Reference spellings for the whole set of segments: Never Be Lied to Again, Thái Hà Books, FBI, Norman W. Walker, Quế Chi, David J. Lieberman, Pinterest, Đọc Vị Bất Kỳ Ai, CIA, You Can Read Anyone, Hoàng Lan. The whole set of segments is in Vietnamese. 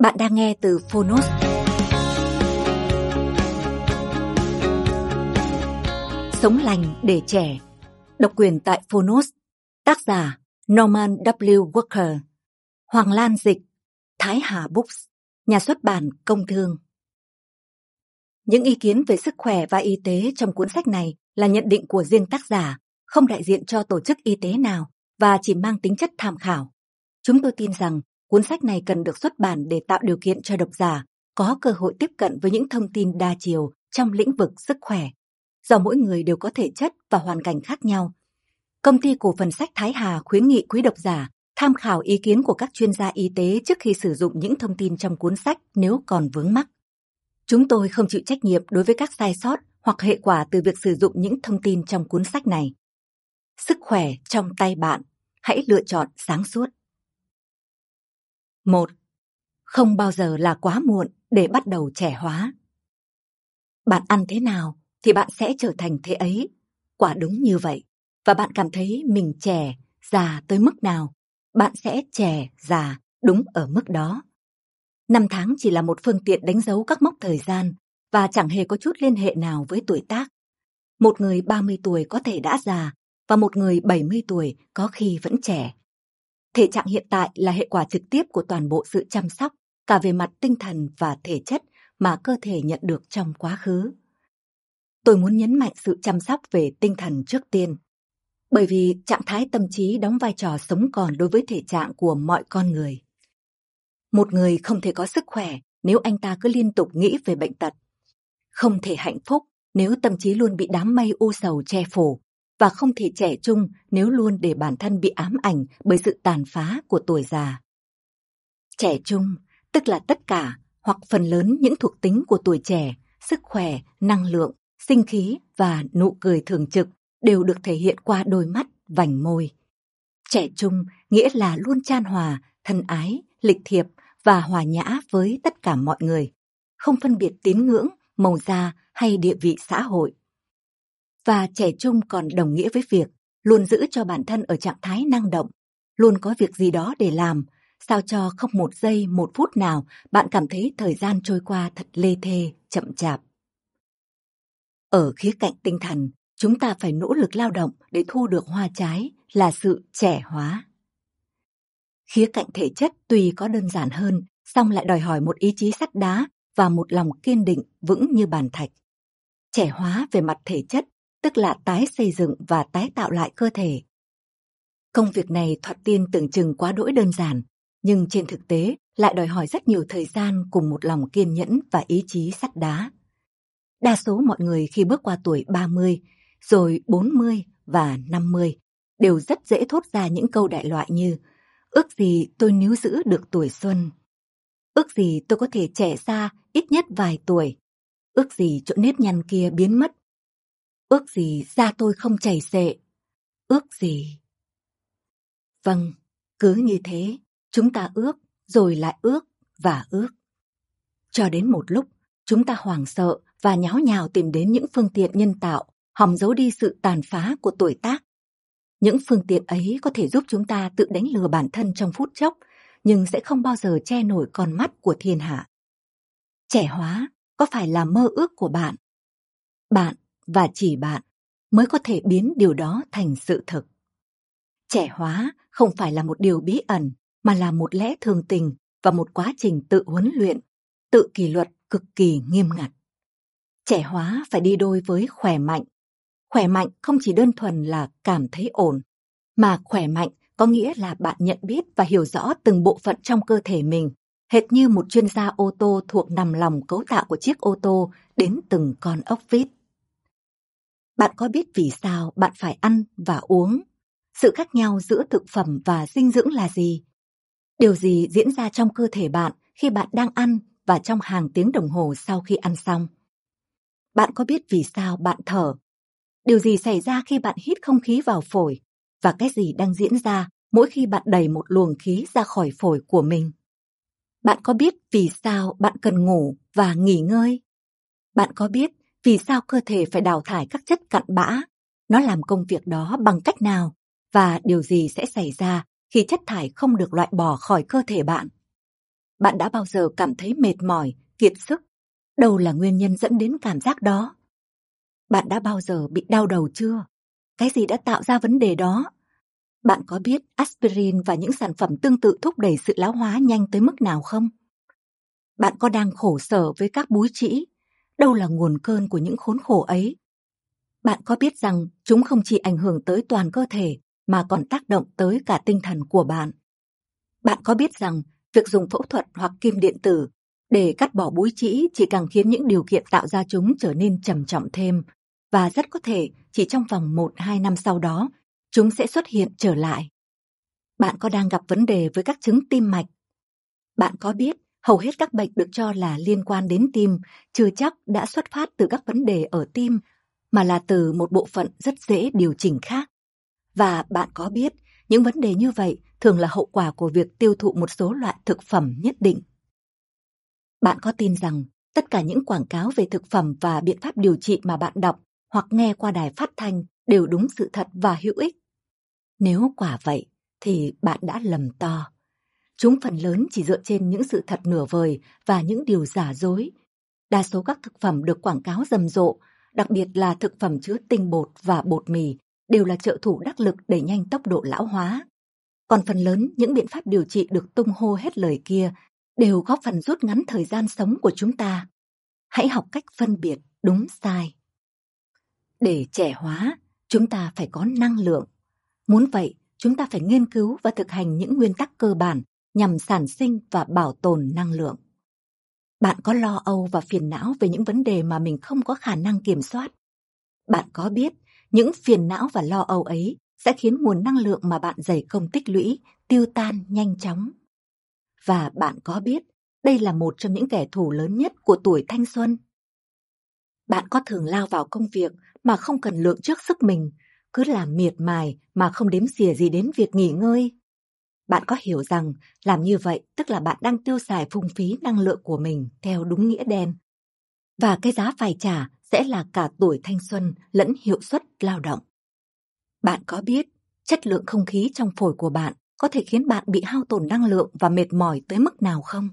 Bạn đang nghe từ Phonos. Sống lành để trẻ. Độc quyền tại Phonos. Tác giả Norman W. Walker. Hoàng Lan dịch. Thái Hà Books. Nhà xuất bản Công Thương. Những ý kiến về sức khỏe và y tế trong cuốn sách này là nhận định của riêng tác giả, không đại diện cho tổ chức y tế nào và chỉ mang tính chất tham khảo. Chúng tôi tin rằng cuốn sách này cần được xuất bản để tạo điều kiện cho độc giả có cơ hội tiếp cận với những thông tin đa chiều trong lĩnh vực sức khỏe, do mỗi người đều có thể chất và hoàn cảnh khác nhau. Công ty cổ phần sách Thái Hà khuyến nghị quý độc giả tham khảo ý kiến của các chuyên gia y tế trước khi sử dụng những thông tin trong cuốn sách nếu còn vướng mắc. Chúng tôi không chịu trách nhiệm đối với các sai sót hoặc hệ quả từ việc sử dụng những thông tin trong cuốn sách này. Sức khỏe trong tay bạn, hãy lựa chọn sáng suốt. 1. Không bao giờ là quá muộn để bắt đầu trẻ hóa. Bạn ăn thế nào thì bạn sẽ trở thành thế ấy. Quả đúng như vậy. Và bạn cảm thấy mình trẻ, già tới mức nào, bạn sẽ trẻ, già đúng ở mức đó. Năm tháng chỉ là một phương tiện đánh dấu các mốc thời gian và chẳng hề có chút liên hệ nào với tuổi tác. Một người 30 tuổi có thể đã già và một người 70 tuổi có khi vẫn trẻ. Thể trạng hiện tại là hệ quả trực tiếp của toàn bộ sự chăm sóc, cả về mặt tinh thần và thể chất mà cơ thể nhận được trong quá khứ. Tôi muốn nhấn mạnh sự chăm sóc về tinh thần trước tiên, bởi vì trạng thái tâm trí đóng vai trò sống còn đối với thể trạng của mọi con người. Một người không thể có sức khỏe nếu anh ta cứ liên tục nghĩ về bệnh tật, không thể hạnh phúc nếu tâm trí luôn bị đám mây u sầu che phủ, và không thể trẻ trung nếu luôn để bản thân bị ám ảnh bởi sự tàn phá của tuổi già. Trẻ trung, tức là tất cả hoặc phần lớn những thuộc tính của tuổi trẻ, sức khỏe, năng lượng, sinh khí và nụ cười thường trực đều được thể hiện qua đôi mắt, vành môi. Trẻ trung nghĩa là luôn chan hòa, thân ái, lịch thiệp và hòa nhã với tất cả mọi người, không phân biệt tín ngưỡng, màu da hay địa vị xã hội. Và trẻ trung còn đồng nghĩa với việc luôn giữ cho bản thân ở trạng thái năng động, luôn có việc gì đó để làm, sao cho không một giây, một phút nào bạn cảm thấy thời gian trôi qua thật lê thê, chậm chạp. Ở khía cạnh tinh thần, chúng ta phải nỗ lực lao động để thu được hoa trái là sự trẻ hóa. Khía cạnh thể chất tuy có đơn giản hơn, song lại đòi hỏi một ý chí sắt đá và một lòng kiên định vững như bàn thạch. Trẻ hóa về mặt thể chất, tức là tái xây dựng và tái tạo lại cơ thể. Công việc này thoạt tiên tưởng chừng quá đỗi đơn giản, nhưng trên thực tế lại đòi hỏi rất nhiều thời gian cùng một lòng kiên nhẫn và ý chí sắt đá. Đa số mọi người khi bước qua tuổi 30, rồi 40 và 50 đều rất dễ thốt ra những câu đại loại như ước gì tôi níu giữ được tuổi xuân, ước gì tôi có thể trẻ ra ít nhất vài tuổi, ước gì chỗ nếp nhăn kia biến mất, ước gì da tôi không chảy xệ, ước gì. Vâng, cứ như thế, chúng ta ước, rồi lại ước và ước. Cho đến một lúc, chúng ta hoảng sợ và nháo nhào tìm đến những phương tiện nhân tạo, hòng giấu đi sự tàn phá của tuổi tác. Những phương tiện ấy có thể giúp chúng ta tự đánh lừa bản thân trong phút chốc, nhưng sẽ không bao giờ che nổi con mắt của thiên hạ. Trẻ hóa có phải là mơ ước của bạn? Bạn và chỉ bạn mới có thể biến điều đó thành sự thực. Trẻ hóa không phải là một điều bí ẩn, mà là một lẽ thường tình và một quá trình tự huấn luyện, tự kỷ luật cực kỳ nghiêm ngặt. Trẻ hóa phải đi đôi với khỏe mạnh. Khỏe mạnh không chỉ đơn thuần là cảm thấy ổn, mà khỏe mạnh có nghĩa là bạn nhận biết và hiểu rõ từng bộ phận trong cơ thể mình, hệt như một chuyên gia ô tô thuộc nằm lòng cấu tạo của chiếc ô tô đến từng con ốc vít. Bạn có biết vì sao bạn phải ăn và uống? Sự khác nhau giữa thực phẩm và dinh dưỡng là gì? Điều gì diễn ra trong cơ thể bạn khi bạn đang ăn và trong hàng tiếng đồng hồ sau khi ăn xong? Bạn có biết vì sao bạn thở? Điều gì xảy ra khi bạn hít không khí vào phổi? Và cái gì đang diễn ra mỗi khi bạn đẩy một luồng khí ra khỏi phổi của mình? Bạn có biết vì sao bạn cần ngủ và nghỉ ngơi? Bạn có biết vì sao cơ thể phải đào thải các chất cặn bã? Nó làm công việc đó bằng cách nào? Và điều gì sẽ xảy ra khi chất thải không được loại bỏ khỏi cơ thể bạn? Bạn đã bao giờ cảm thấy mệt mỏi, kiệt sức? Đâu là nguyên nhân dẫn đến cảm giác đó? Bạn đã bao giờ bị đau đầu chưa? Cái gì đã tạo ra vấn đề đó? Bạn có biết aspirin và những sản phẩm tương tự thúc đẩy sự lão hóa nhanh tới mức nào không? Bạn có đang khổ sở với các búi trĩ? Đâu là nguồn cơn của những khốn khổ ấy? Bạn có biết rằng chúng không chỉ ảnh hưởng tới toàn cơ thể mà còn tác động tới cả tinh thần của bạn? Bạn có biết rằng việc dùng phẫu thuật hoặc kim điện tử để cắt bỏ búi trĩ chỉ càng khiến những điều kiện tạo ra chúng trở nên trầm trọng thêm, và rất có thể chỉ trong vòng 1-2 năm sau đó, chúng sẽ xuất hiện trở lại. Bạn có đang gặp vấn đề với các chứng tim mạch? Bạn có biết hầu hết các bệnh được cho là liên quan đến tim chưa chắc đã xuất phát từ các vấn đề ở tim, mà là từ một bộ phận rất dễ điều chỉnh khác. Và bạn có biết những vấn đề như vậy thường là hậu quả của việc tiêu thụ một số loại thực phẩm nhất định. Bạn có tin rằng tất cả những quảng cáo về thực phẩm và biện pháp điều trị mà bạn đọc hoặc nghe qua đài phát thanh đều đúng sự thật và hữu ích? Nếu quả vậy, thì bạn đã lầm to. Chúng phần lớn chỉ dựa trên những sự thật nửa vời và những điều giả dối. Đa số các thực phẩm được quảng cáo rầm rộ, đặc biệt là thực phẩm chứa tinh bột và bột mì, đều là trợ thủ đắc lực đẩy nhanh tốc độ lão hóa. Còn phần lớn những biện pháp điều trị được tung hô hết lời kia đều góp phần rút ngắn thời gian sống của chúng ta. Hãy học cách phân biệt đúng sai. Để trẻ hóa, chúng ta phải có năng lượng. Muốn vậy, chúng ta phải nghiên cứu và thực hành những nguyên tắc cơ bản nhằm sản sinh và bảo tồn năng lượng. Bạn có lo âu và phiền não về những vấn đề mà mình không có khả năng kiểm soát? Bạn có biết những phiền não và lo âu ấy sẽ khiến nguồn năng lượng mà bạn dày công tích lũy tiêu tan nhanh chóng? Và bạn có biết đây là một trong những kẻ thù lớn nhất của tuổi thanh xuân? Bạn có thường lao vào công việc mà không cần lượng trước sức mình, cứ làm miệt mài mà không đếm xỉa gì đến việc nghỉ ngơi? Bạn có hiểu rằng làm như vậy tức là bạn đang tiêu xài phung phí năng lượng của mình theo đúng nghĩa đen? Và cái giá phải trả sẽ là cả tuổi thanh xuân lẫn hiệu suất lao động. Bạn có biết chất lượng không khí trong phổi của bạn có thể khiến bạn bị hao tổn năng lượng và mệt mỏi tới mức nào không?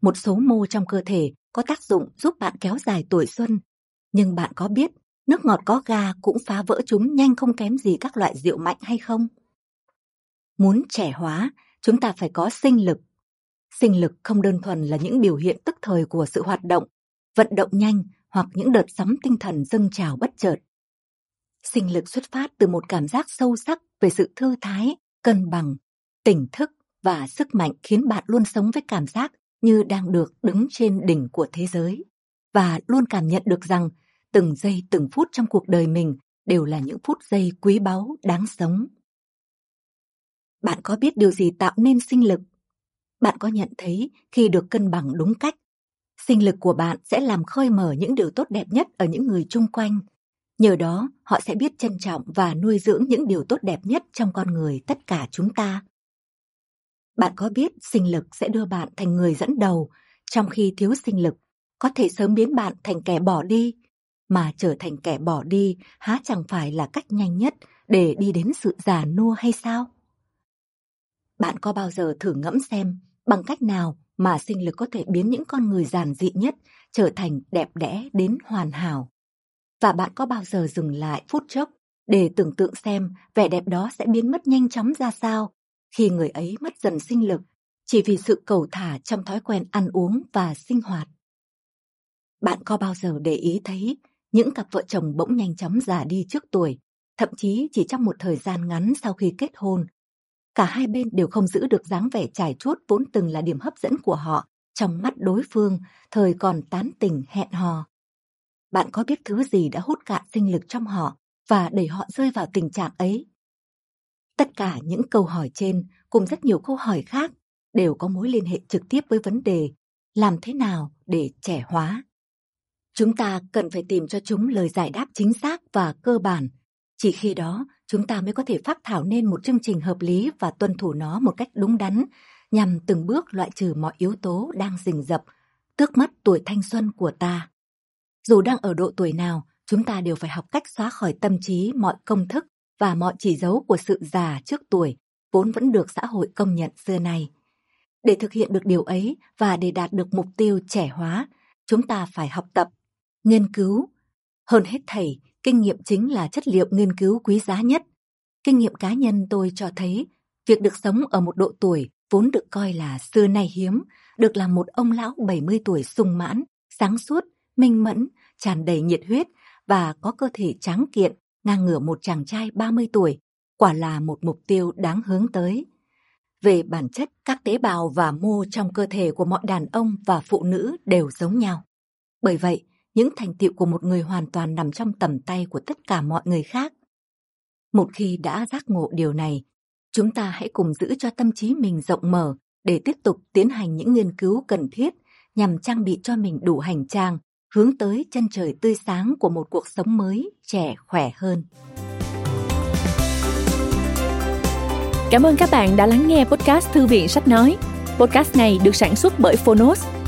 Một số mô trong cơ thể có tác dụng giúp bạn kéo dài tuổi xuân, nhưng bạn có biết nước ngọt có ga cũng phá vỡ chúng nhanh không kém gì các loại rượu mạnh hay không? Muốn trẻ hóa, chúng ta phải có sinh lực. Sinh lực không đơn thuần là những biểu hiện tức thời của sự hoạt động, vận động nhanh hoặc những đợt sóng tinh thần dâng trào bất chợt. Sinh lực xuất phát từ một cảm giác sâu sắc về sự thư thái, cân bằng, tỉnh thức và sức mạnh khiến bạn luôn sống với cảm giác như đang được đứng trên đỉnh của thế giới, và luôn cảm nhận được rằng từng giây từng phút trong cuộc đời mình đều là những phút giây quý báu đáng sống. Bạn có biết điều gì tạo nên sinh lực? Bạn có nhận thấy khi được cân bằng đúng cách, sinh lực của bạn sẽ làm khơi mở những điều tốt đẹp nhất ở những người chung quanh. Nhờ đó, họ sẽ biết trân trọng và nuôi dưỡng những điều tốt đẹp nhất trong con người tất cả chúng ta. Bạn có biết sinh lực sẽ đưa bạn thành người dẫn đầu, trong khi thiếu sinh lực có thể sớm biến bạn thành kẻ bỏ đi, mà trở thành kẻ bỏ đi há chẳng phải là cách nhanh nhất để đi đến sự già nua hay sao? Bạn có bao giờ thử ngẫm xem bằng cách nào mà sinh lực có thể biến những con người giản dị nhất trở thành đẹp đẽ đến hoàn hảo? Và bạn có bao giờ dừng lại phút chốc để tưởng tượng xem vẻ đẹp đó sẽ biến mất nhanh chóng ra sao khi người ấy mất dần sinh lực chỉ vì sự cầu thả trong thói quen ăn uống và sinh hoạt? Bạn có bao giờ để ý thấy những cặp vợ chồng bỗng nhanh chóng già đi trước tuổi, thậm chí chỉ trong một thời gian ngắn sau khi kết hôn? Cả hai bên đều không giữ được dáng vẻ trải chuốt vốn từng là điểm hấp dẫn của họ trong mắt đối phương thời còn tán tỉnh hẹn hò. Bạn có biết thứ gì đã hút cạn sinh lực trong họ và đẩy họ rơi vào tình trạng ấy? Tất cả những câu hỏi trên cùng rất nhiều câu hỏi khác đều có mối liên hệ trực tiếp với vấn đề làm thế nào để trẻ hóa. Chúng ta cần phải tìm cho chúng lời giải đáp chính xác và cơ bản. Chỉ khi đó, chúng ta mới có thể phác thảo nên một chương trình hợp lý và tuân thủ nó một cách đúng đắn, nhằm từng bước loại trừ mọi yếu tố đang rình rập, tước mất tuổi thanh xuân của ta. Dù đang ở độ tuổi nào, chúng ta đều phải học cách xóa khỏi tâm trí mọi công thức và mọi chỉ dấu của sự già trước tuổi, vốn vẫn được xã hội công nhận xưa nay. Để thực hiện được điều ấy và để đạt được mục tiêu trẻ hóa, chúng ta phải học tập, nghiên cứu. Hơn hết thảy, kinh nghiệm chính là chất liệu nghiên cứu quý giá nhất. Kinh nghiệm cá nhân tôi cho thấy, việc được sống ở một độ tuổi vốn được coi là xưa nay hiếm, được làm một ông lão 70 tuổi sung mãn, sáng suốt, minh mẫn, tràn đầy nhiệt huyết và có cơ thể tráng kiện, ngang ngửa một chàng trai 30 tuổi, quả là một mục tiêu đáng hướng tới. Về bản chất, các tế bào và mô trong cơ thể của mọi đàn ông và phụ nữ đều giống nhau. Bởi vậy, những thành tựu của một người hoàn toàn nằm trong tầm tay của tất cả mọi người khác. Một khi đã giác ngộ điều này, chúng ta hãy cùng giữ cho tâm trí mình rộng mở để tiếp tục tiến hành những nghiên cứu cần thiết nhằm trang bị cho mình đủ hành trang, hướng tới chân trời tươi sáng của một cuộc sống mới, trẻ khỏe hơn. Cảm ơn các bạn đã lắng nghe podcast Thư viện Sách Nói. Podcast này được sản xuất bởi Phonos,